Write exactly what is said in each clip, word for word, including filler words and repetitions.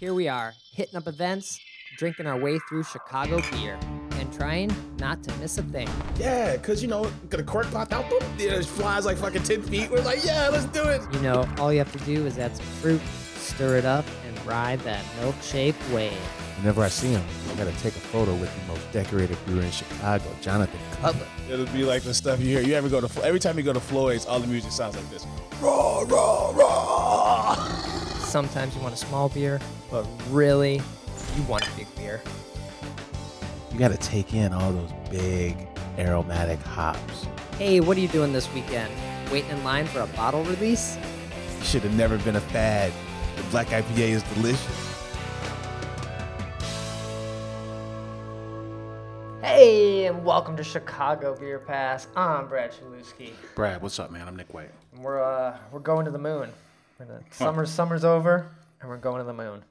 here we are, hitting up events, drinking our way through Chicago beer, and trying not to miss a thing. Yeah, because, you know, the cork popped out, boom, it flies like fucking ten feet. We're like, yeah, let's do it. You know, all you have to do is add some fruit, stir it up, and ride that milkshake wave. Whenever I see him, I gotta take a photo with the most decorated brewer in Chicago, Jonathan Cutler. It'll be like the stuff you hear. You ever go to every time you go to Floyd's, all the music sounds like this: raw, raw, raw. Sometimes you want a small beer, but really, you want a big beer. You gotta take in all those big aromatic hops. Hey, what are you doing this weekend? Waiting in line for a bottle release? You should have never been a fad. The black I P A is delicious. Hey, and welcome to Chicago Beer Pass. I'm Brad Chalewski. Brad, what's up, man? I'm Nick White. And we're uh, we're going to the moon. Gonna, summer summer's over, and we're going to the moon.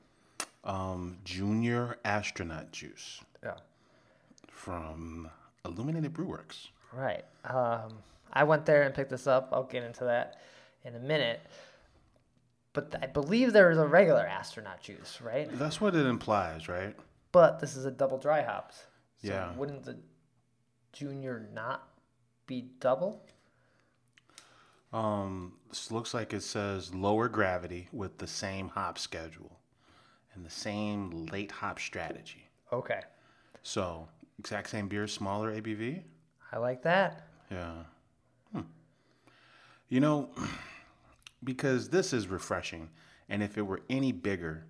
Um, Junior Astronaut Juice. Yeah. From Illuminated Brewworks. Right. Um, I went there and picked this up. I'll get into that in a minute. But I believe there is a regular Astronaut Juice, right? That's what it implies, right? But this is a double dry hops. So yeah. Wouldn't the junior not be double? Um, this looks like it says lower gravity with the same hop schedule and the same late hop strategy. Okay. So exact same beer, smaller A B V. I like that. Yeah. Hmm. You know, because this is refreshing, and if it were any bigger,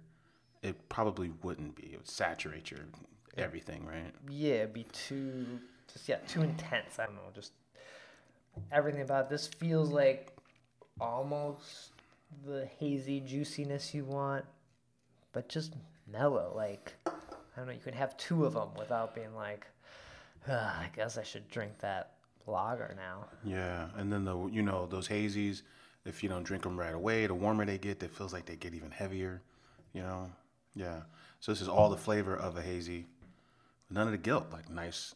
it probably wouldn't be. It would saturate your... everything, right? Yeah, it'd be too, just yeah, too intense. I don't know, just everything about this feels like almost the hazy juiciness you want, but just mellow. Like, I don't know, you could have two of them without being like, I guess I should drink that lager now. Yeah, and then the you know those hazies, if you don't drink them right away, the warmer they get, it feels like they get even heavier. You know, yeah. So this is all the flavor of a hazy. None of the guilt, like nice,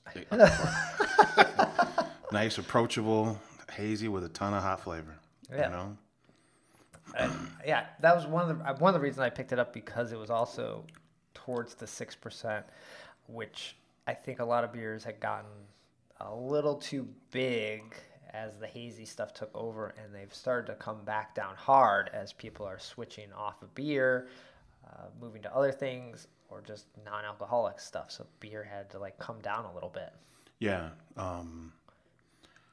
nice, approachable hazy with a ton of hot flavor. Yeah, you know? I, yeah. That was one of the one of the reasons I picked it up, because it was also towards the six percent, which I think a lot of beers had gotten a little too big as the hazy stuff took over, and they've started to come back down hard as people are switching off of beer, uh, moving to other things, or just non-alcoholic stuff. So beer had to like come down a little bit. Yeah. Um,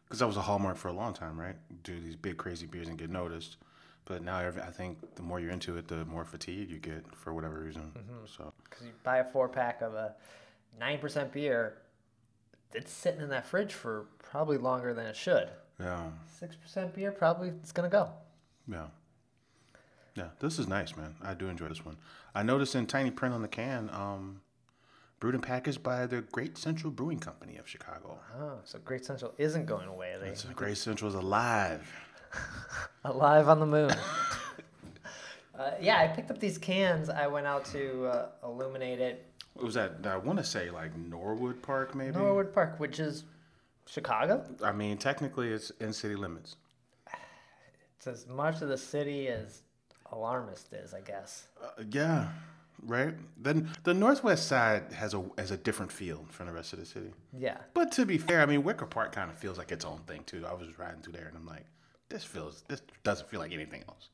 'cause that was a hallmark for a long time, right? Do these big crazy beers and get noticed. But now every, I think the more you're into it, the more fatigue you get for whatever reason. Mm-hmm. So 'cause you buy a four pack of a nine percent beer, it's sitting in that fridge for probably longer than it should. Yeah. six percent beer, probably it's going to go. Yeah. Yeah, this is nice, man. I do enjoy this one. I noticed in tiny print on the can, um, brewed and packaged by the Great Central Brewing Company of Chicago. Oh, so Great Central isn't going away. They... It's, Great Central is alive. Alive on the moon. uh, yeah, I picked up these cans. I went out to uh, illuminate it. What was that? I want to say like Norwood Park, maybe? Norwood Park, which is Chicago? I mean, technically it's in city limits. It's as much of the city as... alarmist is, I guess. Uh, yeah, right. Then the northwest side has a has a different feel from the rest of the city. Yeah. But to be fair, I mean, Wicker Park kind of feels like its own thing too. I was riding through there, and I'm like, this feels this doesn't feel like anything else.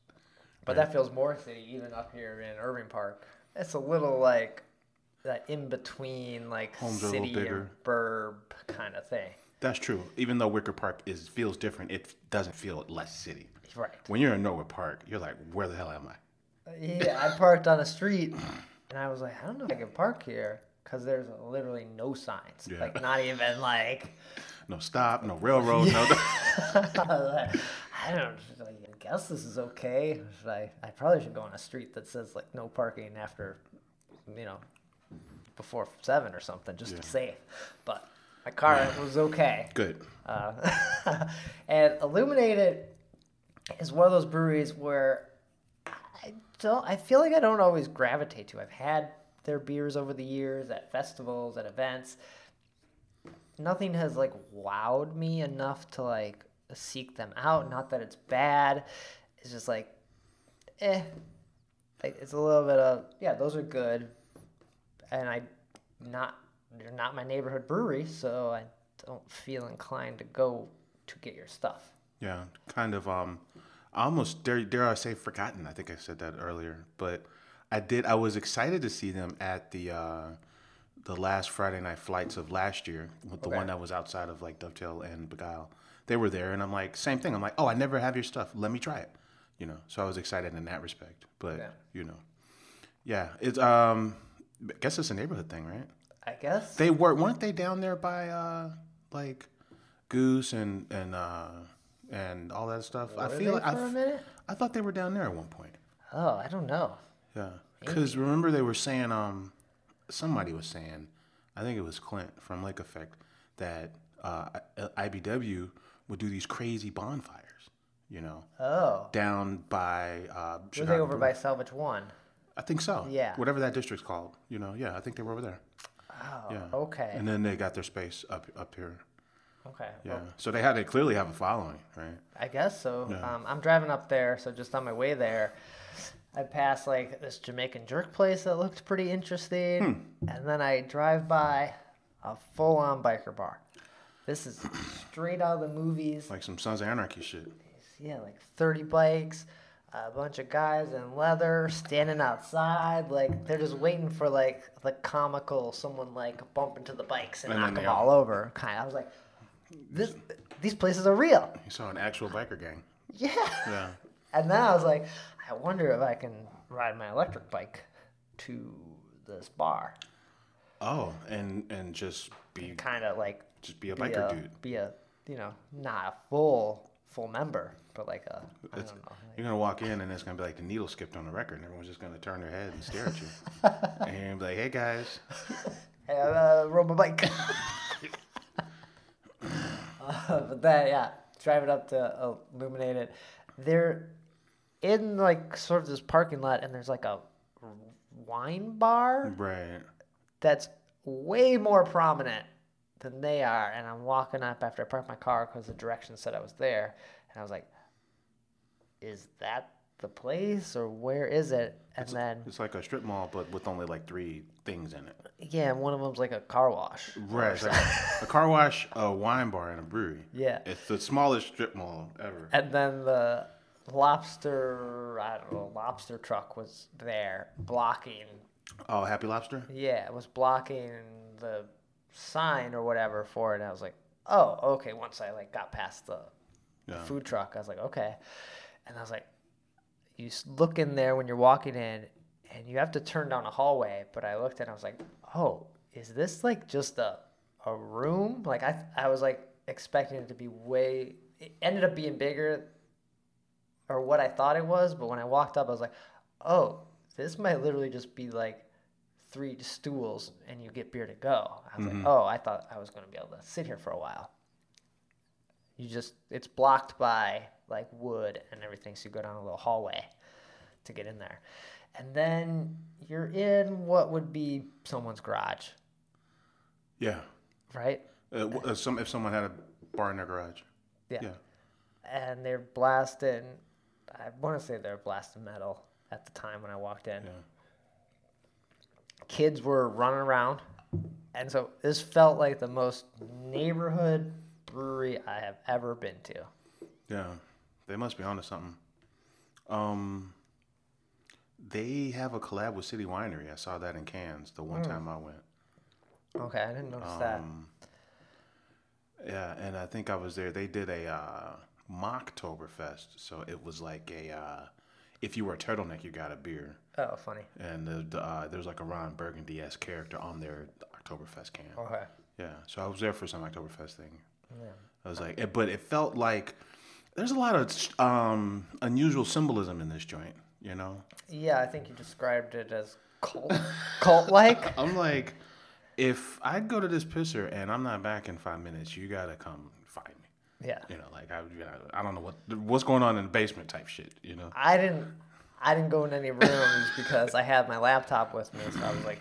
But right? That feels more city, even up here in Irving Park. It's a little like that in between, like homes city and burb kind of thing. That's true. Even though Wicker Park is feels different, it doesn't feel less city. Right. When you're in Norwood Park, you're like, where the hell am I? Yeah, I parked on a street, and I was like, I don't know if I can park here, because there's literally no signs. Yeah. Like, not even, like... No stop, no railroad, no... I don't I guess this is okay. Should I, I probably should go on a street that says, like, no parking after, you know, before seven or something, just yeah. to save. But... my car yeah. was okay. Good. Uh, and Illuminated is one of those breweries where I don't. I feel like I don't always gravitate to. I've had their beers over the years at festivals, at events. Nothing has like wowed me enough to like seek them out. Not that it's bad. It's just like, eh. like, it's a little bit of, yeah, those are good. And I not they're not my neighborhood brewery, so I don't feel inclined to go to get your stuff. Yeah, kind of um, almost, dare, dare I say, forgotten. I think I said that earlier. But I did. I was excited to see them at the uh, the last Friday night flights of last year, with the okay. one that was outside of like Dovetail and Beguile. They were there, and I'm like, same thing. I'm like, oh, I never have your stuff. Let me try it, you know. So I was excited in that respect. But yeah. you know, yeah, it's um, I guess it's a neighborhood thing, right? I guess they were weren't they down there by uh like Goose and and uh, and all that stuff. Were I feel they like for I, a minute? I thought they were down there at one point. Oh, I don't know. Yeah, because remember they were saying, um, somebody was saying, I think it was Clint from Lake Effect, that uh, I B W would do these crazy bonfires, you know. Oh. Down by uh, Chicago. Were they over by Salvage One? I think so. Yeah. Whatever that district's called, you know. Yeah, I think they were over there. Oh, yeah. Okay. And then they got their space up up here. Okay. Yeah. Well, so they had they clearly have a following, right? I guess so. Yeah. Um, I'm driving up there, so just on my way there, I pass like this Jamaican jerk place that looked pretty interesting, hmm. and then I drive by a full-on biker bar. This is straight out of the movies. Like some Sons of Anarchy shit. Yeah, like thirty bikes, a bunch of guys in leather standing outside, like they're just waiting for like the comical someone like bump into the bikes and, and knock them yeah. all over. Kind of, I was like, this, these places are real. You saw an actual biker gang. Yeah. Yeah. And then I was like, I wonder if I can ride my electric bike to this bar. Oh, and and just be kind of like just be a biker be a, dude. Be a you know not a full full member, but like a I it's, don't know. Like, you're gonna walk in and it's gonna be like the needle skipped on the record, and everyone's just gonna turn their head and stare at you, and you're gonna be like, hey guys, hey, I'm gonna roll my bike. uh, but then yeah, drive it up to illuminate it. They're in like sort of this parking lot, and there's like a wine bar, right? That's way more prominent than they are. And I'm walking up after I parked my car because the directions said I was there, and I was like, "Is that the place, or where is it?" And it's, then it's like a strip mall, but with only like three things in it. Yeah, and one of them's like a car wash, right? It's like a, a car wash, a wine bar, and a brewery. Yeah, it's the smallest strip mall ever. And then the Lobster, I don't know, lobster truck was there blocking. Oh, Happy Lobster? Yeah, it was blocking the sign or whatever for it. And I was like, oh, okay. Once I like got past the yeah. food truck, I was like, okay. And I was like, you look in there when you're walking in, and you have to turn down a hallway. But I looked and I was like, oh, is this like just a a room? Like I I was like expecting it to be way. It ended up being bigger. Or what I thought it was, but when I walked up, I was like, oh, this might literally just be like three stools and you get beer to go. I was mm-hmm. like, oh, I thought I was going to be able to sit here for a while. You just, it's blocked by like wood and everything, so you go down a little hallway to get in there. And then you're in what would be someone's garage. Yeah. Right? Uh, if, some, if someone had a bar in their garage. Yeah. Yeah. And they're blasting. I want to say they were blasting metal at the time when I walked in. Yeah. Kids were running around. And so this felt like the most neighborhood brewery I have ever been to. Yeah. They must be onto something. Um, they have a collab with City Winery. I saw that in Cannes the one mm. time I went. Okay, I didn't notice um, that. Yeah, and I think I was there. They did a... Uh, Mocktoberfest, so it was like a uh, if you were a turtleneck, you got a beer. Oh, funny! And the, the, uh, there was like a Ron Burgundy-esque character on their Oktoberfest can. Okay. Yeah, so I was there for some Oktoberfest thing. Yeah. I was like, but it felt like there's a lot of um, unusual symbolism in this joint, you know? Yeah, I think you described it as cult, cult-like. I'm like, if I go to this pisser and I'm not back in five minutes, you gotta come find me. Yeah, you know, like I, you know, I don't know what what's going on in the basement type shit. You know, I didn't, I didn't go in any rooms because I had my laptop with me, so I was like,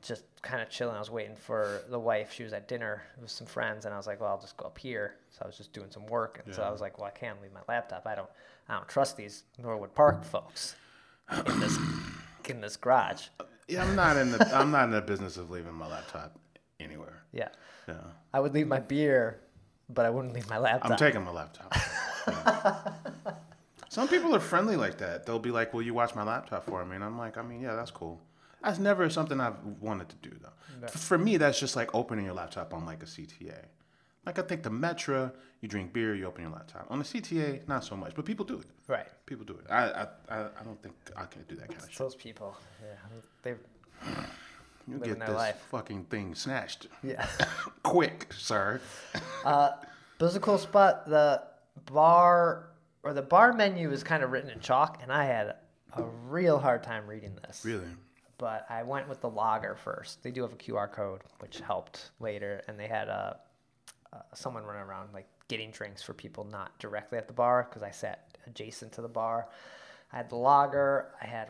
just kind of chilling. I was waiting for the wife. She was at dinner with some friends, and I was like, well, I'll just go up here. So I was just doing some work, and yeah. so I was like, well, I can't leave my laptop. I don't, I don't trust these Norwood Park folks. in this in this garage. Yeah, I'm not in the I'm not in the business of leaving my laptop anywhere. Yeah. No. I would leave my beer, but I wouldn't leave my laptop. I'm taking my laptop. Yeah. Some people are friendly like that. They'll be like, "Will you watch my laptop for me?" And I'm like, "I mean, yeah, that's cool." That's never something I've wanted to do, though. No. For me, that's just like opening your laptop on like a C T A. Like I take the Metra, you drink beer, you open your laptop. On a C T A, not so much, but people do it. Right. People do it. I I, I don't think I can do that kind it's of shit. Those people, yeah, they you get this life. Fucking thing snatched. Yeah. Quick, sir. uh, but it's a cool spot. The bar or the bar menu is kind of written in chalk, and I had a real hard time reading this. Really. But I went with the lager first. They do have a Q R code, which helped later. And they had a, uh, someone running around like getting drinks for people not directly at the bar because I sat adjacent to the bar. I had the lager. I had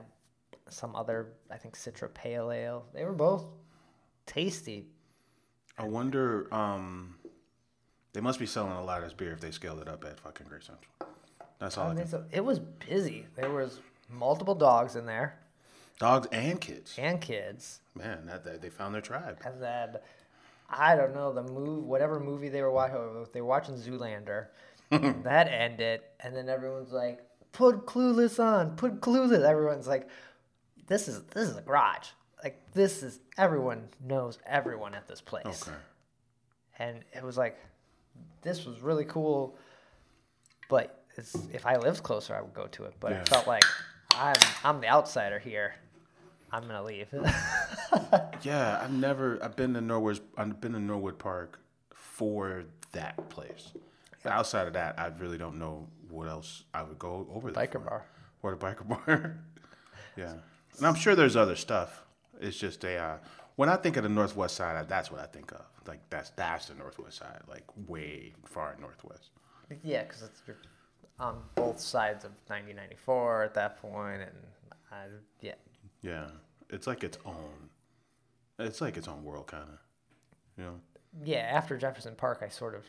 some other, I think, Citra Pale Ale. They were both tasty. I wonder, um, they must be selling a lot of this beer if they scaled it up at fucking Great Central. That's all I, I mean, so it was busy. There was multiple dogs in there. Dogs and kids. And kids. Man, that, that they found their tribe. And then, I don't know, the move, whatever movie they were watching, they were watching Zoolander. That ended, and then everyone's like, "Put Clueless on, put Clueless." Everyone's like, "This is this is a garage. Like this is everyone knows everyone at this place." Okay. And it was like, this was really cool, but it's, if I lived closer, I would go to it. But yeah. It felt like I'm I'm the outsider here. I'm gonna leave. Yeah, I've never. I've been to Norwood. I've been to Norwood Park for that place. But outside of that, I really don't know what else I would go over there. Biker bar. Or the biker bar. Yeah, and I'm sure there's other stuff. It's just a. Uh, when I think of the Northwest side, I, that's what I think of. Like that's that's the Northwest side. Like way far northwest. Yeah, because it's your. On both sides of nineteen ninety-four at that point, and uh, yeah, yeah, it's like its own, it's like its own world, kind of, you know. Yeah, after Jefferson Park, I sort of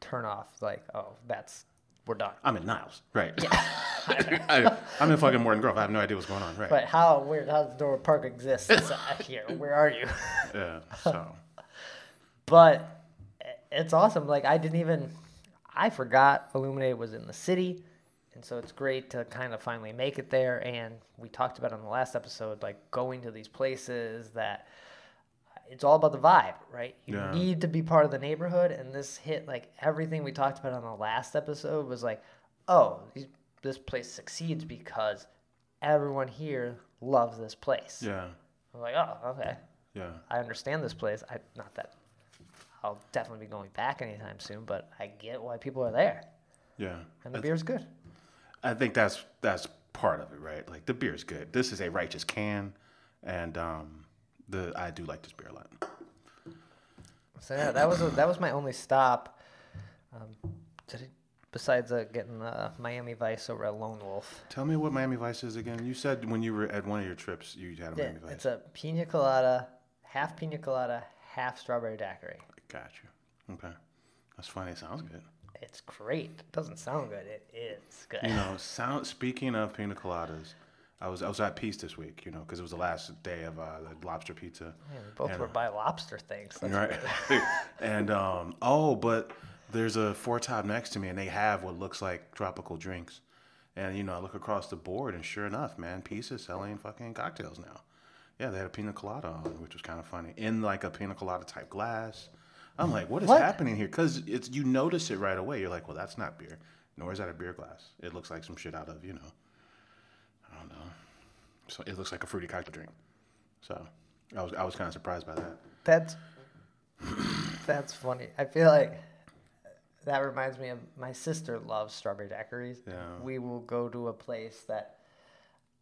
turn off, like, oh, that's we're done. I'm in Niles, right? Yeah. I, I'm in fucking Morton Grove. I have no idea what's going on, right? But how weird? How does Norwood Park exist here? Where are you? Yeah. So, but it's awesome. Like I didn't even. I forgot Illuminate was in the city, and so it's great to kind of finally make it there. And we talked about on the last episode, like going to these places that it's all about the vibe, right? You yeah. need to be part of the neighborhood, and this hit like everything we talked about on the last episode was like, oh, these, this place succeeds because everyone here loves this place. Yeah. I'm like, oh, okay. Yeah. I understand this place. I not that. I'll definitely be going back anytime soon, but I get why people are there. Yeah. And the I, beer's good. I think that's that's part of it, right? Like, the beer's good. This is a righteous can, and um, the I do like this beer a lot. So, yeah, that was, a, that was my only stop, um, did it, besides uh, getting uh, Miami Vice over at Lone Wolf. Tell me what Miami Vice is again. You said when you were at one of your trips, you had a yeah, Miami Vice. It's a pina colada, half pina colada, half strawberry daiquiri. Gotcha. Okay. That's funny. It sounds good. It's great. It doesn't sound good. It is good. You know, sound, speaking of pina coladas, I was I was at Peace this week, you know, because it was the last day of uh, the lobster pizza. Yeah, we both and, were uh, by lobster things. That's right. and, um, oh, but there's a four top next to me, and they have what looks like tropical drinks. And, you know, I look across the board, and sure enough, man, Peace is selling fucking cocktails now. Yeah, they had a pina colada on, which was kind of funny, in like a pina colada type glass. I'm like, what is what? happening here? Because it's you notice it right away. You're like, well, that's not beer. Nor is that a beer glass. It looks like some shit out of, you know, I don't know. So it looks like a fruity cocktail drink. So I was I was kind of surprised by that. That's that's funny. I feel like that reminds me of my sister loves strawberry daiquiris. Yeah. We will go to a place that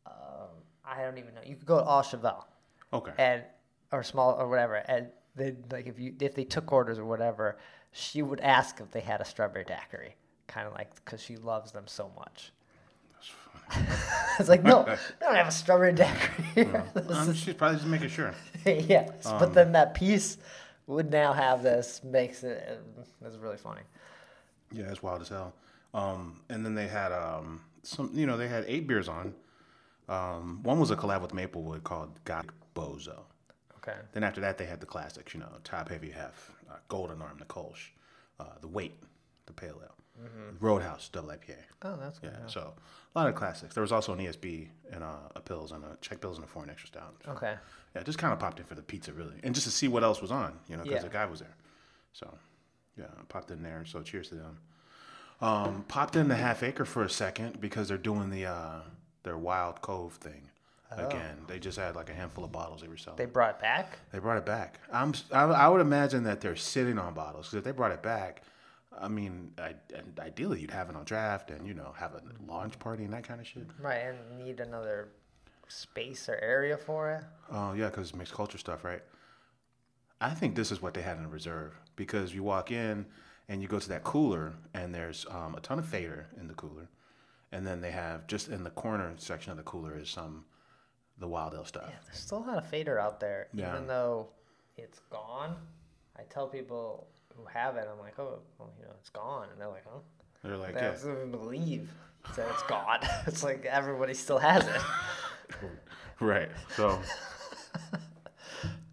um, I don't even know. You could go to All Chevelle. Okay. And or small or whatever and. They, like if you if they took orders or whatever, she would ask if they had a strawberry daiquiri, kind of like because she loves them so much. That's funny. It's like no, they don't have a strawberry daiquiri. No. um, is... She's probably just making sure. Yeah, um, but then that piece would now have this makes it. That's really funny. Yeah, it's wild as hell. Um, and then they had um some you know they had eight beers on. Um, one was a collab with Maplewood called God Bozo. Okay. Then after that, they had the classics, you know, Top Heavy Hef, uh, Golden Arm, the Kolsch, uh, the Wait, the Pale Ale, mm-hmm. Roadhouse, double I P A. Oh, that's good. Yeah, enough. So a lot of classics. There was also an E S B and uh, a Pils and a Czech Pils and a Foreign Extra Stout. So, okay. Yeah, just kind of popped in for the pizza, really, and just to see what else was on, you know, because yeah. the guy was there. So, yeah, I popped in there. So cheers to them. Um, popped in the Half Acre for a second because they're doing the uh, their Wild Cove thing. Oh. Again, they just had like a handful of bottles they were selling. They brought it back? They brought it back. I'm, I, I would imagine that they're sitting on bottles, because if they brought it back, I mean, I, and ideally you'd have it on draft and, you know, have a launch party and that kind of shit. Right, and need another space or area for it. Oh, uh, yeah, because mixed culture stuff, right? I think this is what they had in reserve, because you walk in and you go to that cooler and there's um, a ton of Fader in the cooler. And then they have, just in the corner section of the cooler is some... the Wild Ale stuff. Yeah, there's still a lot of Fader out there, yeah. even though it's gone. I tell people who have it, I'm like, oh, well, you know, it's gone. And they're like, huh? They're like, they yeah. don't even believe that it's gone. It's like everybody still has it. Right. So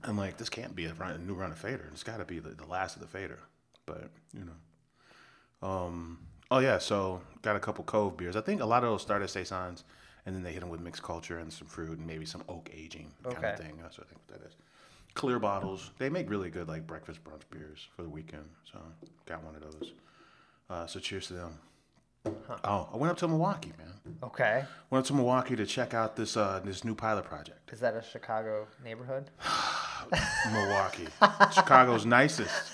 I'm like, this can't be a, run, a new run of Fader. It's got to be the, the last of the Fader. But, you know. Um. Oh, yeah. So got a couple Cove beers. I think a lot of those starter saisons. And then they hit them with mixed culture and some fruit and maybe some oak aging kind okay. of thing. That's what I think what that is. Clear bottles. They make really good like breakfast brunch beers for the weekend. So got one of those. Uh, so cheers to them. Huh. Oh, I went up to Milwaukee, man. Okay. Went up to Milwaukee to check out this uh, this new pilot project. Is that a Chicago neighborhood? Milwaukee, Chicago's nicest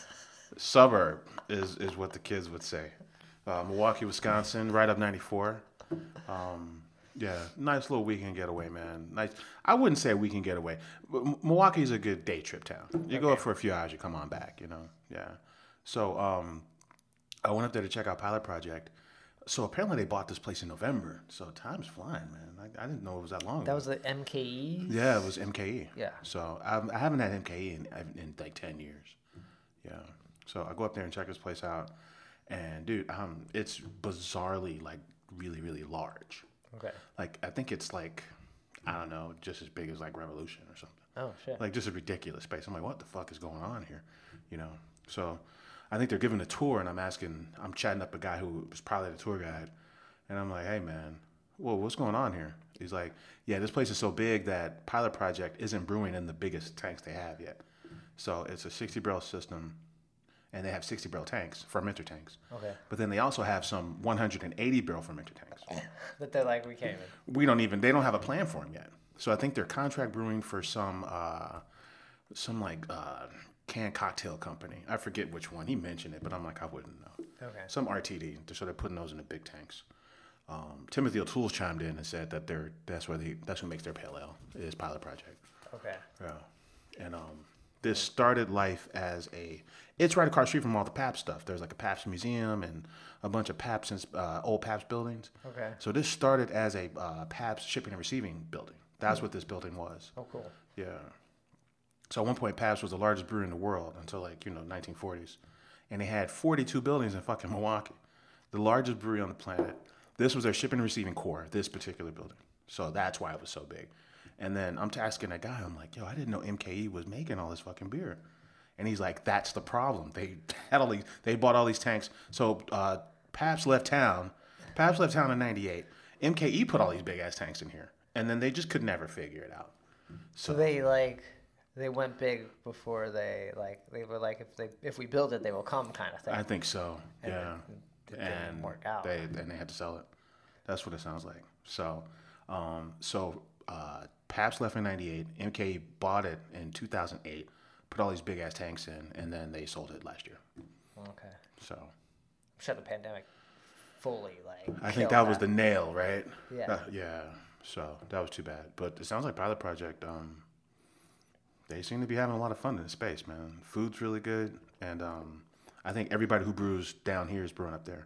suburb is is what the kids would say. Uh, Milwaukee, Wisconsin, right up ninety-four. Um, Yeah, nice little weekend getaway, man. Nice. I wouldn't say a weekend getaway. Milwaukee's a good day trip town. You okay. go up for a few hours, you come on back, you know? Yeah. So um, I went up there to check out Pilot Project. So apparently they bought this place in November. So time's flying, man. I, I didn't know it was that long. That ago. Was the M K E? Yeah, it was M K E. Yeah. So I'm, I haven't had M K E in, in like ten years. Yeah. So I go up there and check this place out. And, dude, um, it's bizarrely, like, really, really large. Okay. Like, I think it's like, I don't know, just as big as like Revolution or something. Oh, shit. Like, just a ridiculous space. I'm like, what the fuck is going on here? You know? So, I think they're giving a tour, and I'm asking, I'm chatting up a guy who was probably the tour guide. And I'm like, hey, man, whoa, what's going on here? He's like, yeah, this place is so big that Pilot Project isn't brewing in the biggest tanks they have yet. So, it's a sixty barrel system. And they have sixty barrel tanks, fermenter tanks. Okay. But then they also have some one hundred eighty barrel fermenter tanks. But they're like, we can't even. We don't even, they don't have a plan for them yet. So I think they're contract brewing for some, uh, some like uh, canned cocktail company. I forget which one. He mentioned it, but I'm like, I wouldn't know. Okay. Some R T D. They're sort of putting those in the big tanks. Um, Timothy O'Toole chimed in and said that they're that's where they that's what makes their pale ale is Pilot Project. Okay. Yeah. And um. This started life as a... It's right across the street from all the Pabst stuff. There's like a Pabst museum and a bunch of Pabst, uh, old Pabst buildings. Okay. So this started as a uh, Pabst shipping and receiving building. That's what this building was. Oh, cool. Yeah. So at one point, Pabst was the largest brewery in the world until like, you know, nineteen forties. And they had forty-two buildings in fucking Milwaukee. The largest brewery on the planet. This was their shipping and receiving core, this particular building. So that's why it was so big. And then I'm asking a guy, I'm like, yo, I didn't know M K E was making all this fucking beer. And he's like, that's the problem. They had all these, they bought all these tanks. So uh, Pabst left town. Pabst left town in ninety-eight. M K E put all these big-ass tanks in here. And then they just could never figure it out. So, so they, like, they went big before they, like, they were like, if they if we build it, they will come kind of thing. I think so, and yeah. It, it and didn't work out. They, and they had to sell it. That's what it sounds like. So, um, so... Uh, Pabst left in ninety-eight, M K E bought it in two thousand eight, put all these big-ass tanks in, and then they sold it last year. Okay. So. I'm sure the pandemic fully, like, I think that, that was the nail, right? Yeah. Uh, yeah. So, that was too bad. But it sounds like Pilot Project, um, they seem to be having a lot of fun in the space, man. Food's really good, and um, I think everybody who brews down here is brewing up there.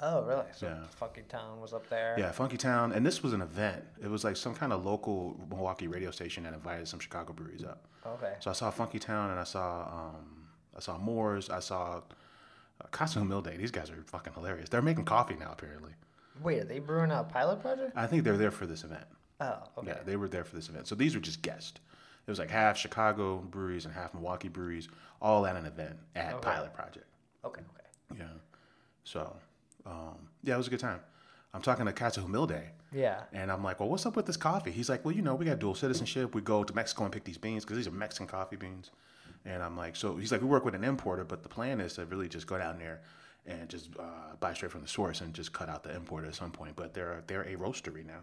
Oh, really? So yeah. Funky Town was up there? Yeah, Funky Town. And this was an event. It was like some kind of local Milwaukee radio station that invited some Chicago breweries up. Okay. So I saw Funky Town, and I saw um, I saw Moore's. I saw uh, Casa Humilde. These guys are fucking hilarious. They're making coffee now, apparently. Wait, are they brewing out Pilot Project? I think they're there for this event. Oh, okay. Yeah, they were there for this event. So these were just guests. It was like half Chicago breweries and half Milwaukee breweries, all at an event at okay. Pilot Project. Okay, okay. Yeah. So, um, yeah, it was a good time. I'm talking to Casa Humilde. Yeah. And I'm like, well, what's up with this coffee? He's like, well, you know, we got dual citizenship. We go to Mexico and pick these beans because these are Mexican coffee beans. And I'm like, so he's like, we work with an importer, but the plan is to really just go down there and just uh, buy straight from the source and just cut out the importer at some point. But they're they're a roastery now.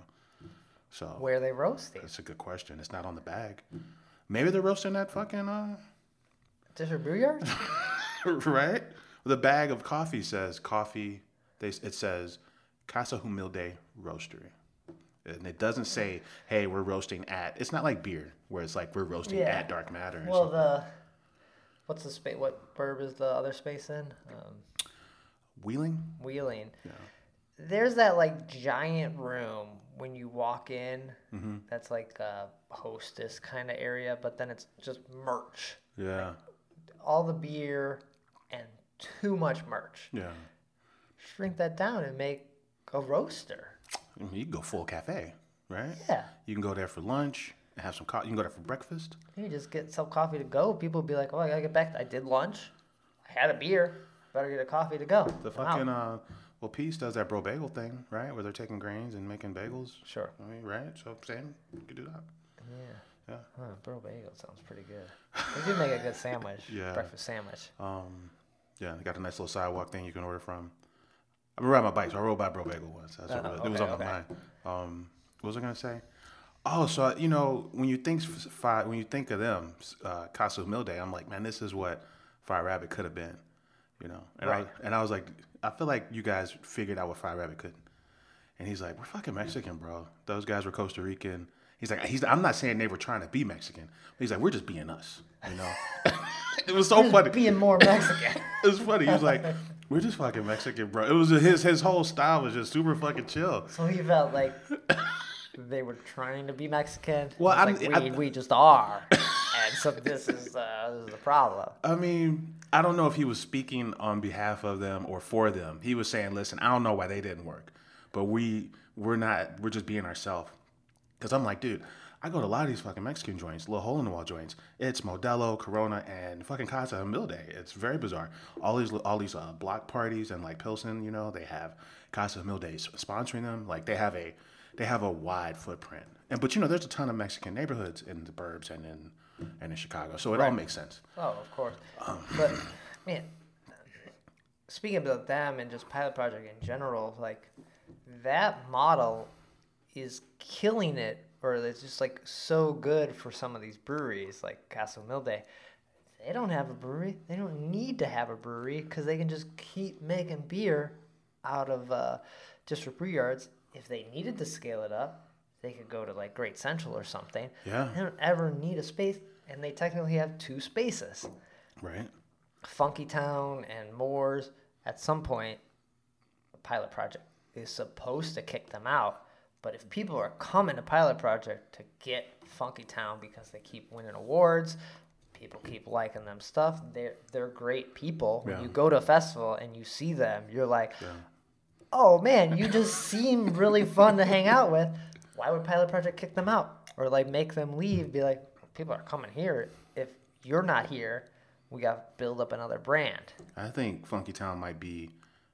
So where are they roasting? That's a good question. It's not on the bag. Maybe they're roasting that fucking... Uh... District Brewery Yards? Right? The bag of coffee says coffee. They It says Casa Humilde Roastery. And it doesn't say, hey, we're roasting at... It's not like beer, where it's like we're roasting yeah. at Dark Matter. Or well, something. the... What's the space? What burb is the other space in? Um, Wheeling? Wheeling. Yeah. There's that like giant room when you walk in mm-hmm. that's like a hostess kind of area, but then it's just merch. Yeah. Like, all the beer and too much merch. Yeah. Shrink that down and make a roaster. I mean, you can go full cafe, right? Yeah. You can go there for lunch. Have some coffee. You can go there for breakfast. You just get some coffee to go. People will be like, "Oh, I gotta get back. I did lunch. I had a beer. Better get a coffee to go." The fucking wow. uh, well, Peace does that bro bagel thing, right? Where they're taking grains and making bagels. Sure. I mean, right? So Sam, you could do that. Yeah. Yeah. Huh, bro bagel sounds pretty good. They do make a good sandwich. Yeah. Breakfast sandwich. Um, yeah. They got a nice little sidewalk thing you can order from. I rode my bike, so I rode by bro bagel once. That's uh, what it was. Okay, it was on okay. my mind. Um, what was I gonna say? Oh, so, you know, when you think when you think of them, uh, Casa Humilde, I'm like, man, this is what Fire Rabbit could have been, you know. And, right. I, and I was like, I feel like you guys figured out what Fire Rabbit couldn't. And he's like, we're fucking Mexican, bro. Those guys were Costa Rican. He's like, he's. I'm not saying they were trying to be Mexican. But he's like, we're just being us, you know. It was so we're funny. Being more Mexican. It was funny. He was like, we're just fucking Mexican, bro. It was his his whole style was just super fucking chill. So he felt like... They were trying to be Mexican. Well, I like, we, I, we just are, and so this is uh, this is a problem. I mean, I don't know if he was speaking on behalf of them or for them. He was saying, "Listen, I don't know why they didn't work, but we we're not. We're just being ourselves." Because I'm like, dude, I go to a lot of these fucking Mexican joints, little hole in the wall joints. It's Modelo, Corona, and fucking Casa Humilde. It's very bizarre. All these all these uh, block parties and like Pilsen, you know, they have Casa Humilde sponsoring them. Like they have a They have a wide footprint, and but you know, there's a ton of Mexican neighborhoods in the burbs and in and in Chicago, so it right. all makes sense. Oh, of course. Um, but man, speaking about them and just Pilot Project in general, like that model is killing it, or it's just like so good for some of these breweries, like Casa Humilde. They don't have a brewery. They don't need to have a brewery because they can just keep making beer out of uh, District Brewery Yards. If they needed to scale it up, they could go to like Great Central or something. Yeah. They don't ever need a space, and they technically have two spaces. Right. Funky Town and Moore's. At some point, a Pilot Project is supposed to kick them out. But if people are coming to Pilot Project to get Funky Town because they keep winning awards, people keep liking them stuff, they're, they're great people. Yeah. When you go to a festival and you see them, you're like... Yeah. Oh man, you just seem really fun to hang out with. Why would Pilot Project kick them out or like make them leave? Be like, people are coming here. If you're not here, we gotta build up another brand. I think Funky Town might be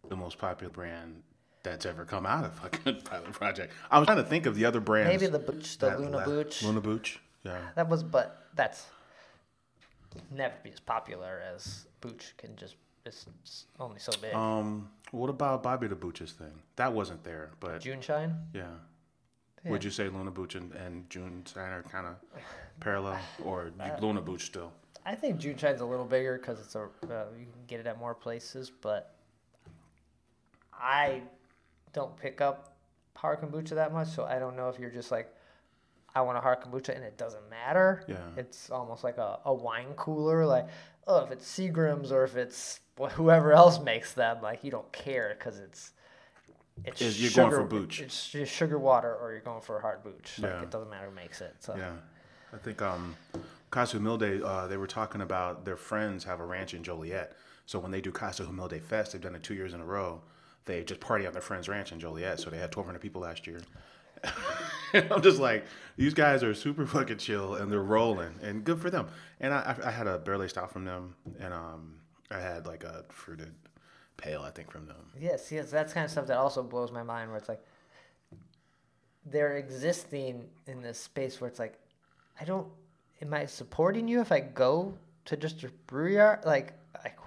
the most popular brand that's ever come out of fucking Pilot Project. I was trying to think of the other brands. Maybe the Booch, the that, Luna that, Booch. Luna Booch. Yeah. That was, but that's never be as popular as Booch can just. It's only so big. Um, what about Bobby the Booch's thing? That wasn't there, but June Shine. Yeah. yeah. Would you say Luna Booch and, and June Shine are kind of parallel, or uh, Luna Booch still? I think June Shine's a little bigger because it's a uh, you can get it at more places, but I don't pick up hard kombucha that much, so I don't know if you're just like, I want a hard kombucha, and it doesn't matter. Yeah. It's almost like a, a wine cooler, like. Oh, if it's Seagram's or if it's whoever else makes them, like you don't care because it's it's is you're sugar, going for booch. It's, it's sugar water, or you're going for a hard booch. Like yeah. It doesn't matter who makes it. So yeah, I think um, Casa Humilde. Uh, they were talking about their friends have a ranch in Joliet, so when they do Casa Humilde Fest, they've done it two years in a row. They just party on their friend's ranch in Joliet, so they had twelve hundred people last year. I'm just like, these guys are super fucking chill and they're rolling and good for them. And I, I had a barley style from them, and um, I had like a fruited pale, I think, from them. Yes, yes, that's kind of stuff that also blows my mind, where it's like they're existing in this space where it's like, I don't, am I supporting you if I go to just a brewery yard? Like, like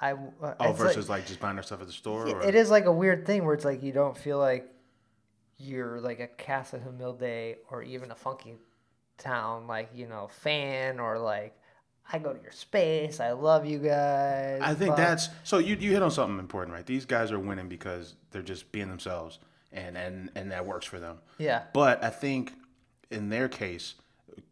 I, uh, oh, versus like, like just buying our stuff at the store? It, or? It is like a weird thing where it's like you don't feel like you're like a Casa Humilde or even a Funky Town, like, you know, fan, or like, I go to your space, I love you guys. I think but... that's, so you you hit on something important, right? These guys are winning because they're just being themselves, and, and, and that works for them. Yeah. But I think in their case,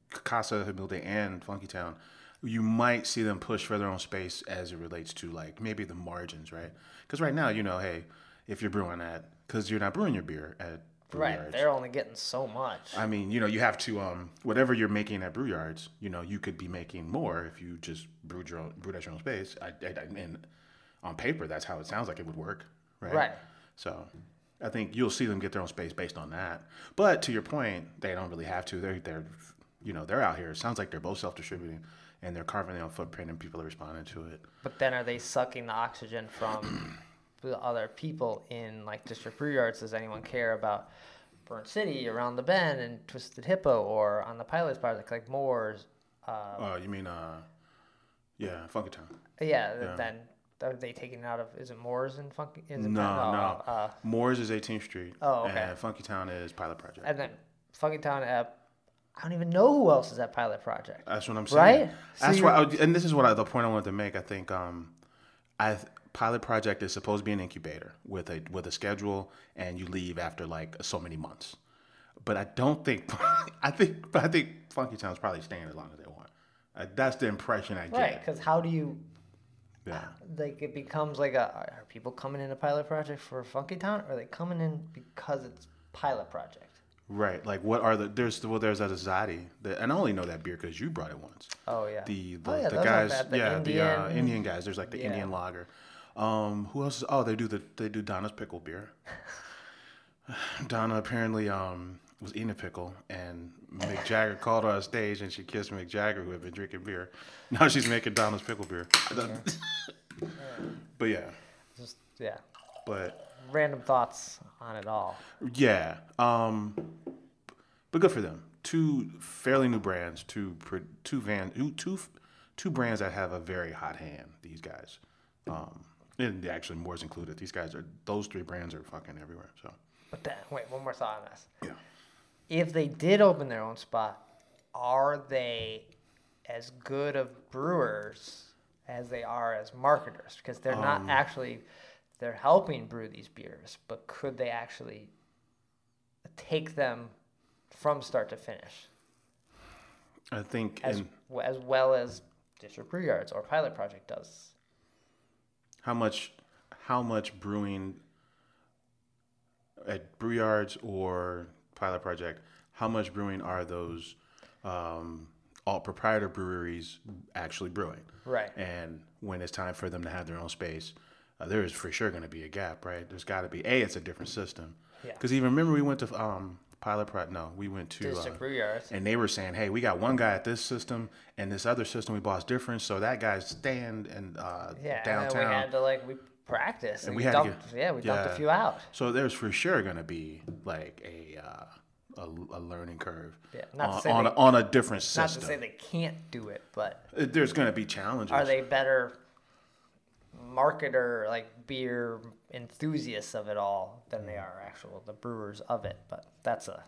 Casa Humilde and Funky Town, you might see them push for their own space as it relates to, like, maybe the margins, right? Because right now, you know, hey, if you're brewing at, because you're not brewing your beer at brew right, yards. They're only getting so much. I mean, you know, you have to, um, whatever you're making at brew yards, you know, you could be making more if you just brewed your own, brewed at your own space. I, I, I mean, on paper, that's how it sounds like it would work, right? Right. So I think you'll see them get their own space based on that. But to your point, they don't really have to. They're, they're you know, they're out here. It sounds like they're both self-distributing. And they're carving their own footprint, and people are responding to it. But then, are they sucking the oxygen from the other people in, like, District Brewery Yards? Does anyone care about Burnt City, Around the Bend, and Twisted Hippo, or on the Pilot's Project, like Moore's? Uh, oh, you mean, uh, yeah, Funky Town. Yeah, yeah. Then are they taking it out of? Is it Moore's and Funky? Is it no, no. no. Uh, Moore's is eighteenth Street. Oh, okay. And Funky Town is Pilot Project. And then Funky Town at. I don't even know who else is at Pilot Project. That's what I'm saying. Right? So That's why, I would, and this is what I, the point I wanted to make. I think um, I Pilot Project is supposed to be an incubator with a with a schedule, and you leave after like so many months. But I don't think I think I think Funky Town's probably staying as long as they want. Uh, that's the impression I get. Right? Because how do you? Yeah. Uh, like it becomes like a are people coming into Pilot Project for Funky Town, or are they coming in because it's Pilot Project? Right, like what are the there's well there's a Zadi, that, and I only know that beer because you brought it once. Oh yeah, the the, oh, yeah, the guys, the yeah, Indian. the uh, Indian guys. There's like the yeah. Indian lager. Um, who else? Is, oh, they do the they do Donna's pickle beer. Donna apparently um was eating a pickle, and Mick Jagger called her on stage, and she kissed Mick Jagger, who had been drinking beer. Now she's making Donna's pickle beer. Sure. But yeah, just yeah, but. Random thoughts on it all. Yeah. Um, but good for them. Two fairly new brands, two two van, two two brands that have a very hot hand, these guys. Um, and actually Moore's included. These guys are, those three brands are fucking everywhere. So. But then, wait, one more thought on this. Yeah. If they did open their own spot, are they as good of brewers as they are as marketers? Because they're not um, actually... They're helping brew these beers, but could they actually take them from start to finish? I think as, in, as well as District Brew Yards or Pilot Project does. How much, how much brewing at Brew Yards or Pilot Project? How much brewing are those um, all proprietor breweries actually brewing? Right. And when it's time for them to have their own space. Uh, there is for sure going to be a gap, right? There's got to be. A, it's a different system. Because yeah. even remember we went to um, Pilot Project. No, we went to District uh, Brew Yards, and they were saying, "Hey, we got one guy at this system, and this other system we bought is different. So that guy's staying in uh, yeah, downtown." Yeah, we had to like we practice, and, and we, we dumped, get, yeah, we dumped yeah. a few out. So there's for sure going to be like a uh, a, a learning curve. Yeah, not on to say on, they, a, on a different system. Not to say they can't do it, but there's going to be challenges. Are they better? Marketer, like beer enthusiasts of it all, than they are actual the brewers of it. But that's a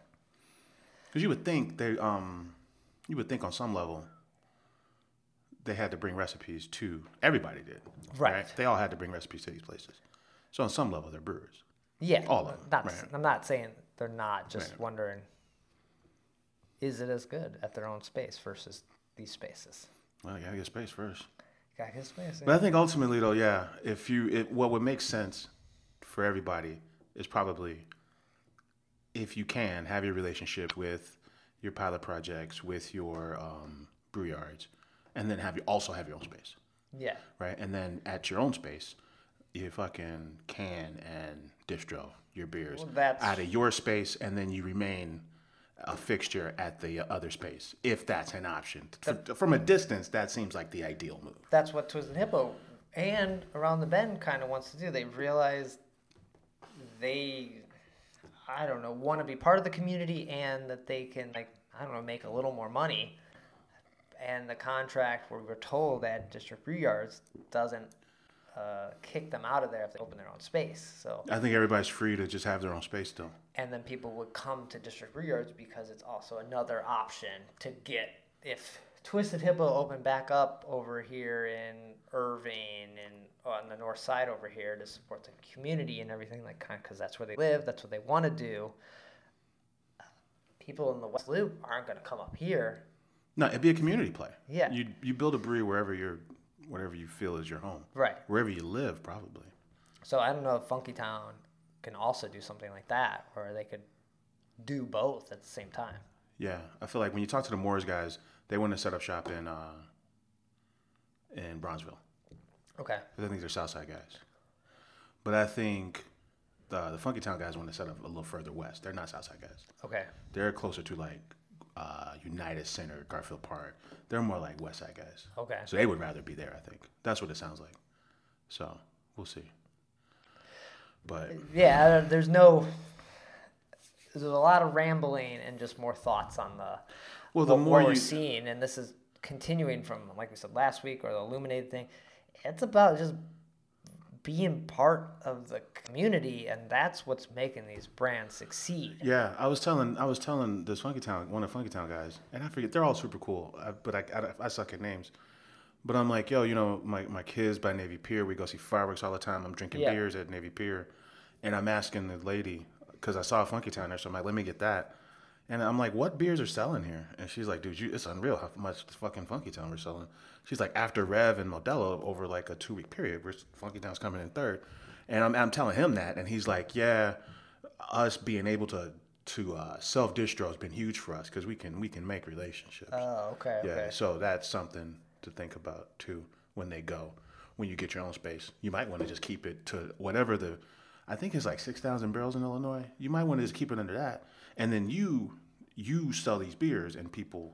because you would think they um you would think on some level they had to bring recipes to everybody did right. right? They all had to bring recipes to these places, so on some level they're brewers. Yeah, all of them. Not, right. I'm not saying they're not. Just right. wondering, is it as good at their own space versus these spaces? Well, you gotta get space first. But I think ultimately, though, yeah, if you, it, what would make sense for everybody is probably if you can have your relationship with your pilot projects, with your um, brew yards, and then have you also have your own space. Yeah. Right, and then at your own space, you fucking can and distro your beers well, that's... out of your space, and then you remain a fixture at the other space, if that's an option. That, From a distance, that seems like the ideal move. That's what Twisted Hippo and Around the Bend kind of wants to do. They realize they, I don't know, want to be part of the community and that they can, like, I don't know, make a little more money. And the contract, where we're told that District Brewery Yards doesn't Uh, kick them out of there if they open their own space. So I think everybody's free to just have their own space still. And then people would come to District Brewery Yards because it's also another option to get, if Twisted Hippo opened back up over here in Irving and on the north side over here to support the community and everything, like, kind of, because that's where they live, that's what they want to do. Uh, people in the West Loop aren't going to come up here. No, it'd be a community play. Yeah. You you build a brewery wherever you're whatever you feel is your home. Right. Wherever you live, probably. So I don't know if Funky Town can also do something like that, or they could do both at the same time. Yeah. I feel like when you talk to the Moore's guys, they want to set up shop in uh, in Bronzeville. Okay. Because I think they're Southside guys. But I think the, the Funky Town guys want to set up a little further west. They're not Southside guys. Okay. They're closer to, like, Uh, United Center, Garfield Park. They're more like West Side guys. Okay. So they would rather be there, I think. That's what it sounds like. So we'll see. But yeah, there's no. There's a lot of rambling and just more thoughts on the. Well, the more we're seeing, and this is continuing from, like we said last week, or the Illuminated thing. It's about just being part of the community, and that's what's making these brands succeed. Yeah, I was telling I was telling this Funky Town, one of the Funky Town guys, and I forget, they're all super cool, but I, I, I suck at names. But I'm like, yo, you know, my, my kids by Navy Pier, we go see fireworks all the time. I'm drinking yeah. beers at Navy Pier, and I'm asking the lady, because I saw Funky Town there, so I'm like, let me get that. And I'm like, what beers are selling here? And she's like, dude, you, it's unreal how much fucking Funky Town we're selling. She's like, after Rev and Modelo over like a two-week period, we're, Funky Town's coming in third. And I'm I'm telling him that, and he's like, yeah, us being able to to uh, self-distro has been huge for us because we can we can make relationships. Oh, okay. Yeah, okay. So that's something to think about too when they go. When you get your own space, you might want to just keep it to whatever the, I think it's like six thousand barrels in Illinois. You might want to just keep it under that. And then you you sell these beers and people,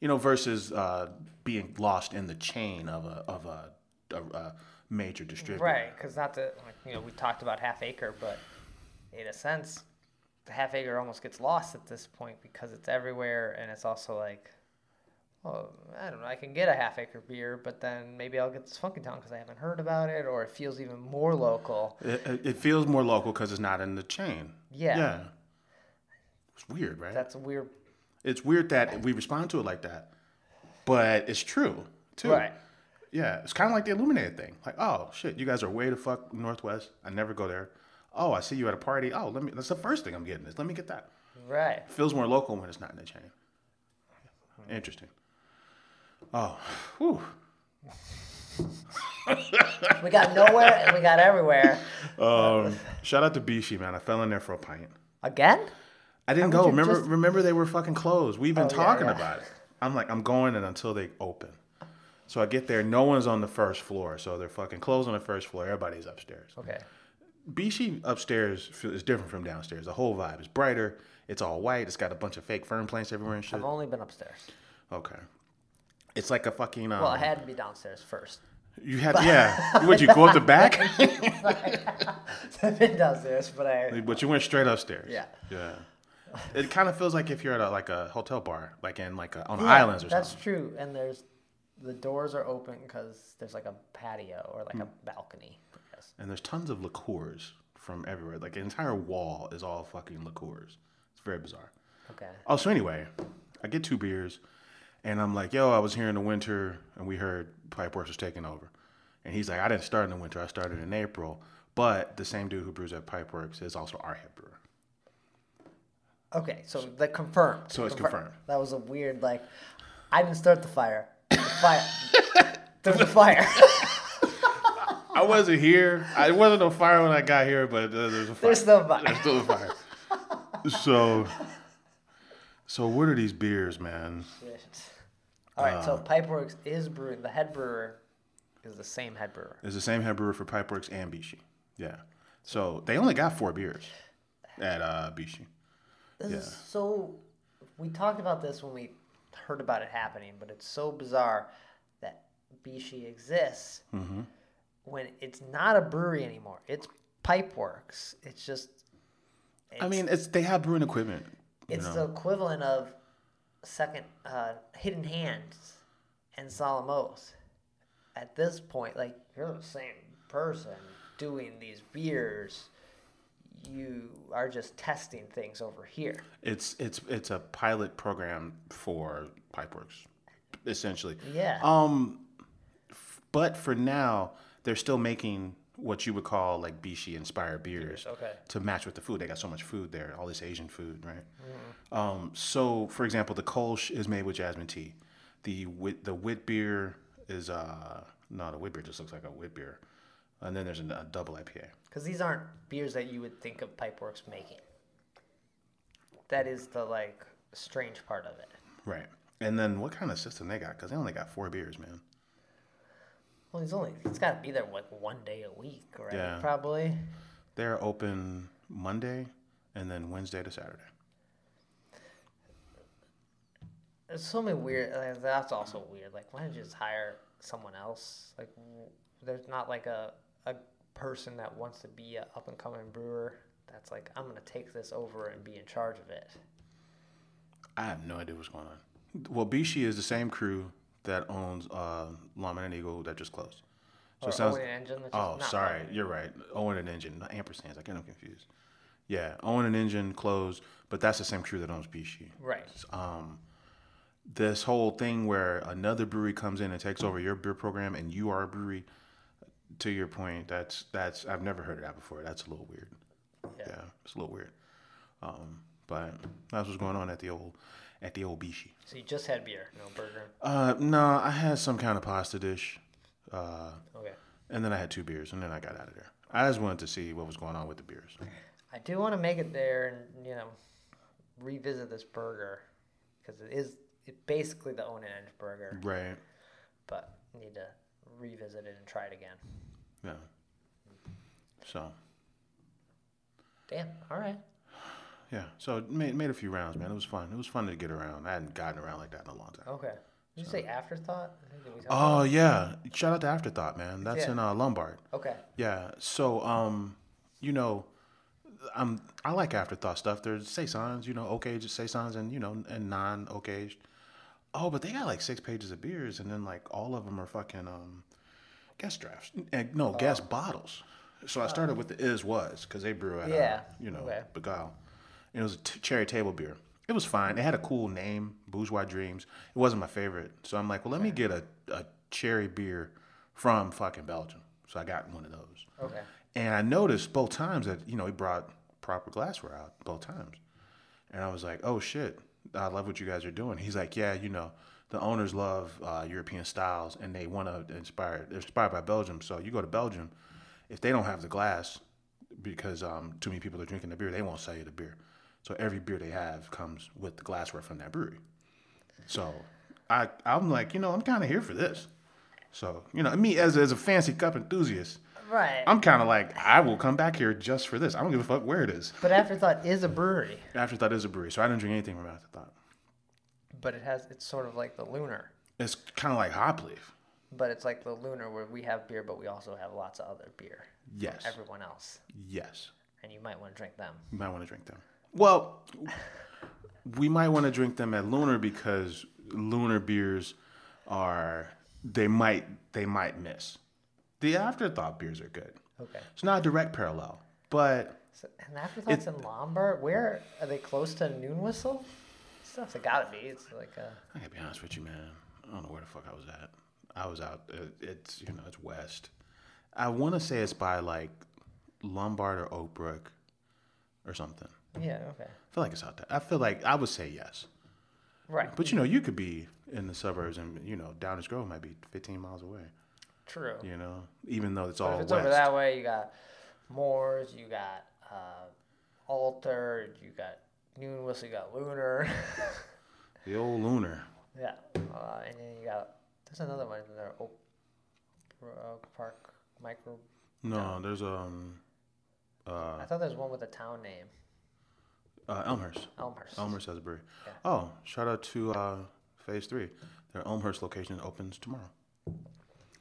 you know, versus uh, being lost in the chain of a of a, a, a major distributor. Right, because not to, like, you know, we talked about Half Acre, but in a sense, the Half Acre almost gets lost at this point because it's everywhere, and it's also like, well, I don't know, I can get a Half Acre beer, but then maybe I'll get this Funky Town because I haven't heard about it, or it feels even more local. It, it feels more local because it's not in the chain. Yeah. Yeah. It's weird, right? That's weird. It's weird that we respond to it like that, but it's true, too. Right. Yeah, it's kind of like the Illuminated thing. Like, oh, shit, you guys are way the fuck northwest. I never go there. Oh, I see you at a party. Oh, let me. That's the first thing I'm getting is let me get that. Right. It feels more local when it's not in the chain. Hmm. Interesting. Oh, whew. We got nowhere and we got everywhere. Um, shout out to Bishi, man. I fell in there for a pint. Again? I didn't go. Remember, just... remember they were fucking closed. We've been oh, talking yeah, yeah. about it. I'm like, I'm going in until they open. So I get there. No one's on the first floor. So they're fucking closed on the first floor. Everybody's upstairs. Okay. B C upstairs is different from downstairs. The whole vibe is brighter. It's all white. It's got a bunch of fake fern plants everywhere and shit. I've only been upstairs. Okay. It's like a fucking... Um, well, I had to be downstairs first. You had, but, yeah. Would you go up the back? I've been downstairs, but I... But you went straight upstairs. Yeah. Yeah. It kind of feels like if you're at a, like a hotel bar, like in like a, on yeah, islands or that's something. That's true. And there's the doors are open because there's like a patio or like mm. a balcony. I guess. And there's tons of liqueurs from everywhere. Like an entire wall is all fucking liqueurs. It's very bizarre. Okay. Oh, so anyway, I get two beers, and I'm like, yo, I was here in the winter, and we heard Pipeworks was taking over. And he's like, I didn't start in the winter. I started in April. But the same dude who brews at Pipeworks is also our head brewer. Okay, so that confirmed. So it's confirmed. confirmed. That was a weird, like, I didn't start the fire. The fire. There's a fire. I wasn't here. I wasn't on fire when I got here, but uh, there's a fire. There's still a fire. There's still a fire. so, so what are these beers, man? Shit. All right, uh, so Pipeworks is brewing. The head brewer is the same head brewer. Is the same head brewer for Pipeworks and Bishi. Yeah. So they only got four beers at uh, Bishi. This yeah. is so... We talked about this when we heard about it happening, but it's so bizarre that Bishi exists mm-hmm. when it's not a brewery anymore. It's Pipeworks. It's just... It's, I mean, it's they have brewing equipment. It's you know? the equivalent of second uh, Hidden Hands and Solemn Oath. At this point, like, you're the same person doing these beers. You are just testing things over here. It's it's it's a pilot program for Pipeworks, essentially. Yeah. Um, f- but for now, they're still making what you would call like Bishi inspired beers, beers okay. to match with the food. They got so much food there, all this Asian food, right? Mm-hmm. Um, so for example, the Kolsch is made with jasmine tea. The wit the wit beer is uh not a wit beer, just looks like a wit beer. And then there's a, a double I P A. Because these aren't beers that you would think of Pipeworks making. That is the, like, strange part of it. Right. And then what kind of system they got? Because they only got four beers, man. Well, it's only it's got to be there, like, one day a week, right? Yeah. Probably. They're open Monday and then Wednesday to Saturday. There's so many weird... Like, that's also weird. Like, why don't you just hire someone else? Like... There's not like a, a person that wants to be an up-and-coming brewer that's like, I'm going to take this over and be in charge of it. I have no idea what's going on. Well, Bishi is the same crew that owns uh, Lawman and Eagle that just closed. So or it sounds, Owen and Engine. That just, oh, sorry. Lawman. You're right. Owen and Engine. Not ampersands. I get them confused. Yeah, Owen and Engine closed, but that's the same crew that owns Bishi. Right. Um, this whole thing where another brewery comes in and takes over your beer program and you are a brewery... To your point, that's that's I've never heard of that before. That's a little weird. Yeah, yeah it's a little weird. Um, but that's what's going on at the old at the old Bishi. So you just had beer, no burger. Uh, no, I had some kind of pasta dish. Uh, okay. And then I had two beers, and then I got out of there. I just wanted to see what was going on with the beers. I do want to make it there and you know revisit this burger because it is it's basically the Owen and Engine burger. Right. But need to. Revisit it and try it again. Yeah. So. Damn. All right. Yeah. So it made made a few rounds, man. It was fun. It was fun to get around. I hadn't gotten around like that in a long time. Okay. Did so. You say Afterthought? Oh yeah. Shout out to Afterthought, man. That's yeah. in uh, Lombard. Okay. Yeah. So um, you know, I'm I like Afterthought stuff. There's saisons, you know, oak-aged saisons, and you know, and non-oak-aged. Oh, but they got like six pages of beers, and then like all of them are fucking um, guest drafts. No, oh. guest bottles. So I started with the Is Was because they brew at yeah. uh, you know okay. Beguile, and it was a t- cherry table beer. It was fine. It had a cool name, Bourgeois Dreams. It wasn't my favorite, so I'm like, well, let okay. me get a, a cherry beer from fucking Belgium. So I got one of those. Okay. And I noticed both times that you know he brought proper glassware out both times, and I was like, oh shit. I love what you guys are doing. He's like, yeah, you know, the owners love uh, European styles, and they want to inspire. They're inspired by Belgium. So you go to Belgium, if they don't have the glass, because um, too many people are drinking the beer, they won't sell you the beer. So every beer they have comes with the glassware from that brewery. So I, I'm like, you know, I'm kind of here for this. So you know, me as as a fancy cup enthusiast. Right. I'm kind of like, I will come back here just for this. I don't give a fuck where it is. But Afterthought is a brewery. Afterthought is a brewery, so I didn't drink anything from Afterthought. But it has, it's sort of like the Lunar. It's kind of like Hop Leaf. But it's like the Lunar where we have beer, but we also have lots of other beer. Yes. From everyone else. Yes. And you might want to drink them. You might want to drink them. Well, we might want to drink them at Lunar because Lunar beers are, they might, they might miss. The Afterthought beers are good. Okay. It's not a direct parallel, but... So, and Afterthought's in Lombard? Where? Are they close to Noon Whistle? Stuff's gotta be. It's like a... I gotta be honest with you, man. I don't know where the fuck I was at. I was out... It's, you know, it's west. I want to say it's by, like, Lombard or Oak Brook or something. Yeah, okay. I feel like it's out there. I feel like I would say yes. Right. But, you know, you could be in the suburbs and, you know, Downers Grove might be fifteen miles away. True. You know, even though it's but all if it's west. Over that way, you got Moore's, you got uh, Alter, you got Noon Whistle, you got Lunar. The old Lunar. Yeah. Uh, and then you got, there's another one in there, Oak, Oak Park Micro. No, no, there's um, Uh, I thought there was one with a town name. Uh, Elmhurst. Elmhurst. Elmhurst has a brewery. Yeah. Oh, shout out to uh, Phase Three. Their Elmhurst location opens tomorrow.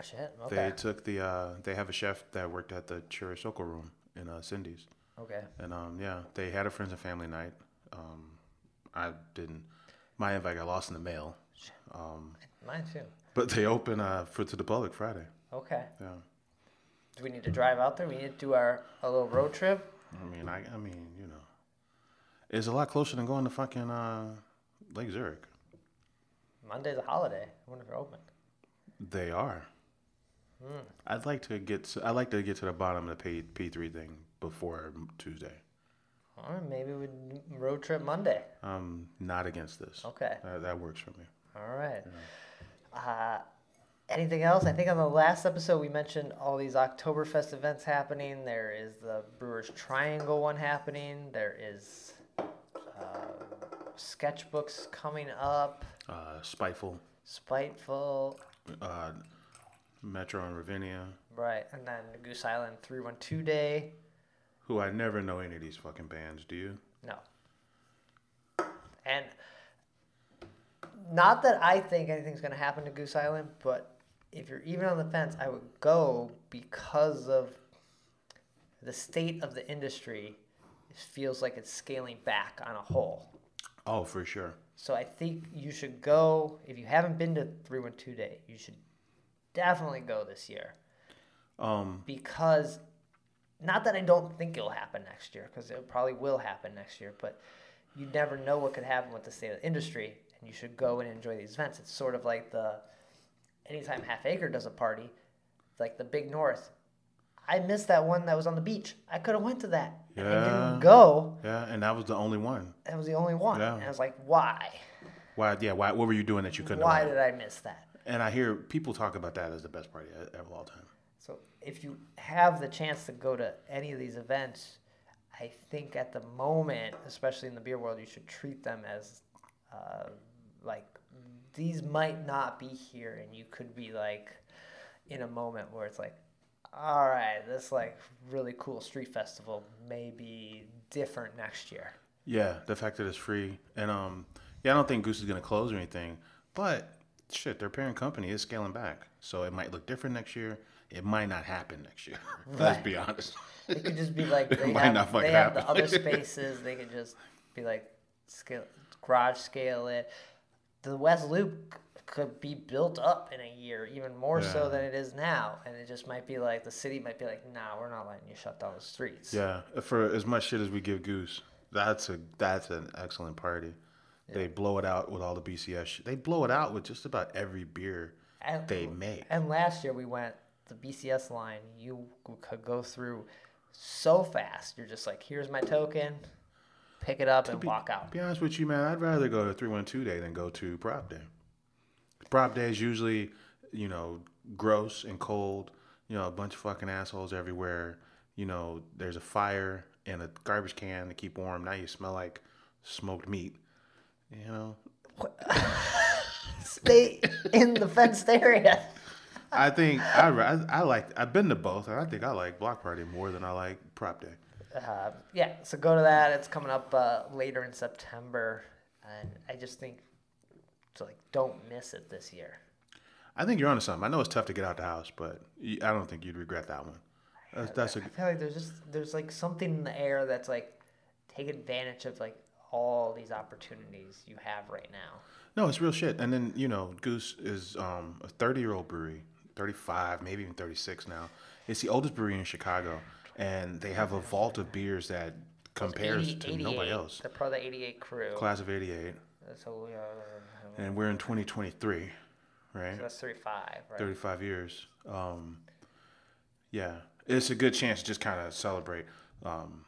Shit. Okay. They took the. Uh, they have a chef that worked at the Chirisoko room in uh, Cindy's. Okay. And um, yeah, they had a friends and family night. Um, I didn't. My invite got lost in the mail. Shit. Um, Mine too. But they open uh, for to the public Friday. Okay. Yeah. Do we need to drive out there? We need to do our a little road trip. I mean, I, I mean, you know, it's a lot closer than going to fucking uh, Lake Zurich. Monday's a holiday. I wonder if they're open. They are. Mm. I'd like to get. To, I'd like to get to the bottom of the P P three thing before Tuesday. Or maybe we road trip Monday. I'm not against this. Okay. Uh, that works for me. All right. Yeah. Uh, anything else? I think on the last episode we mentioned all these Oktoberfest events happening. There is the Brewers Triangle one happening. There is uh, sketchbooks coming up. Uh, Spiteful. Spiteful. Uh, Metro and Ravinia. Right. And then the Goose Island three one two Day. Who I never know any of these fucking bands, do you? No. And not that I think anything's going to happen to Goose Island, but if you're even on the fence, I would go because of the state of the industry. It feels like it's scaling back on a whole. Oh, for sure. So I think you should go. If you haven't been to three one two Day, you should definitely go this year. Um, because... Not that I don't think it'll happen next year, because it probably will happen next year, but you never know what could happen with the state of the industry, and you should go and enjoy these events. It's sort of like the anytime Half Acre does a party, it's like the Big North. I missed that one that was on the beach. I could have went to that. Yeah. And I didn't go. Yeah, and that was the only one. That was the only one. Yeah. And I was like, why? Why? Yeah, why? What were you doing that you couldn't why have? Why did I miss that? And I hear people talk about that as the best party of all time. So if you have the chance to go to any of these events, I think at the moment, especially in the beer world, you should treat them as uh, like these might not be here, and you could be like in a moment where it's like, all right, this like really cool street festival may be different next year. Yeah, the fact that it's free, and um, yeah, I don't think Goose is gonna close or anything, but shit, their parent company is scaling back, so it might look different next year. It might not happen next year. Right. Let's be honest. It could just be like they, have, they have the other spaces. They could just be like scale, garage scale it. The West Loop could be built up in a year, even more yeah. so than it is now. And it just might be like the city might be like, nah, we're not letting you shut down the streets. Yeah, for as much shit as we give Goose, that's a that's an excellent party. Yeah. They blow it out with all the B C S shit. They blow it out with just about every beer and, they make. And last year we went. The B C S line, you could go through so fast. You're just like, here's my token, pick it up, and be, walk out. To be honest with you, man, I'd rather go to three one two Day than go to Prop Day. Prop Day is usually, you know, gross and cold, you know, a bunch of fucking assholes everywhere. You know, there's a fire and a garbage can to keep warm. Now you smell like smoked meat, you know. Stay in the fenced area. I think I, I like. I've been to both, and I think I like Block Party more than I like Prop Day. Uh, yeah, so go to that. It's coming up uh, later in September, and I just think, so like, don't miss it this year. I think you're onto something. I know it's tough to get out the house, but I don't think you'd regret that one. That's, that's a, I feel like there's just there's like something in the air that's like take advantage of like all these opportunities you have right now. No, it's real shit. And then you know, Goose is um, a thirty-year-old brewery. thirty-five, maybe even thirty-six now. It's the oldest brewery in Chicago, and they have a vault of beers that compares eighty, to nobody else. The Pro the eighty-eight crew. Class of eighty-eight. So we are, and we're in twenty twenty-three, right? So that's thirty-five, right? thirty-five years. Um, yeah. It's a good chance to just kind of celebrate um,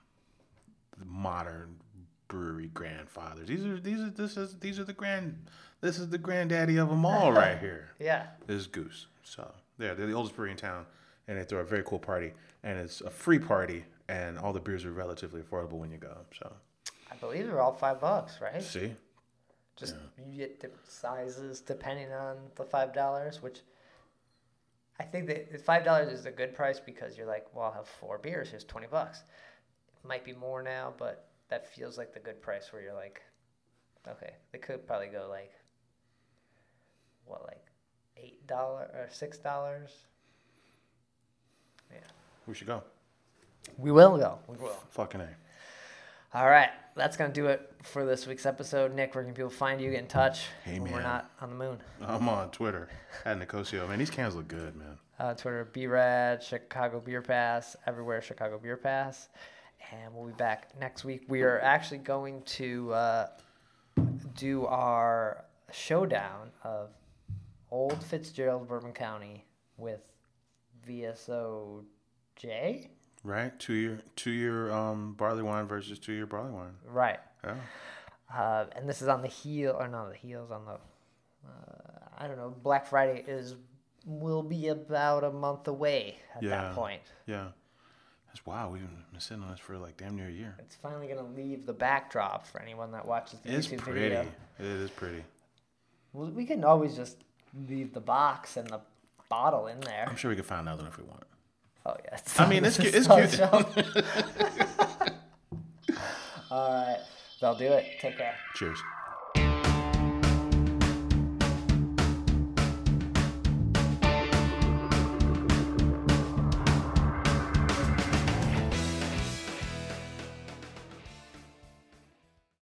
the modern brewery grandfathers. These are these are this is these are the grand this is the granddaddy of them all right here. Yeah. This is Goose. So yeah, they're the oldest brewery in town, and they throw a very cool party, and it's a free party, and all the beers are relatively affordable when you go. So I believe they're all five bucks, right? See, just yeah. You get different sizes depending on the five dollars, which I think that five dollars is a good price because you're like, well, I'll have four beers. Here's twenty bucks. might be more now, but that feels like the good price where you're like, okay, they could probably go like, what, like eight dollars or six dollars? Yeah. We should go. We will go. We will. Fucking A. All right. That's going to do it for this week's episode. Nick, where can people find you, get in touch? Hey, man. We're not on the moon. I'm on Twitter, at Nicosio. Man, these cans look good, man. Uh, Twitter, B-Rad, Chicago Beer Pass, everywhere Chicago Beer Pass. And we'll be back next week. We are actually going to uh, do our showdown of Old Fitzgerald, Bourbon County with V S O J. Right, two year, two year um, barley wine versus two year barley wine. Right. Yeah. Uh, and this is on the heel, or not the heels, on the, uh, I don't know. Black Friday is will be about a month away at yeah. that point. Yeah. That's wow. We've been sitting on this for like damn near a year. It's finally gonna leave the backdrop for anyone that watches the it's YouTube pretty. video. It is pretty. Well, we can always just leave the box and the bottle in there. I'm sure we could find another one if we want. Oh, yeah. It's I mean, it's cute. It's cute. All right. That'll do it. Take care. Cheers.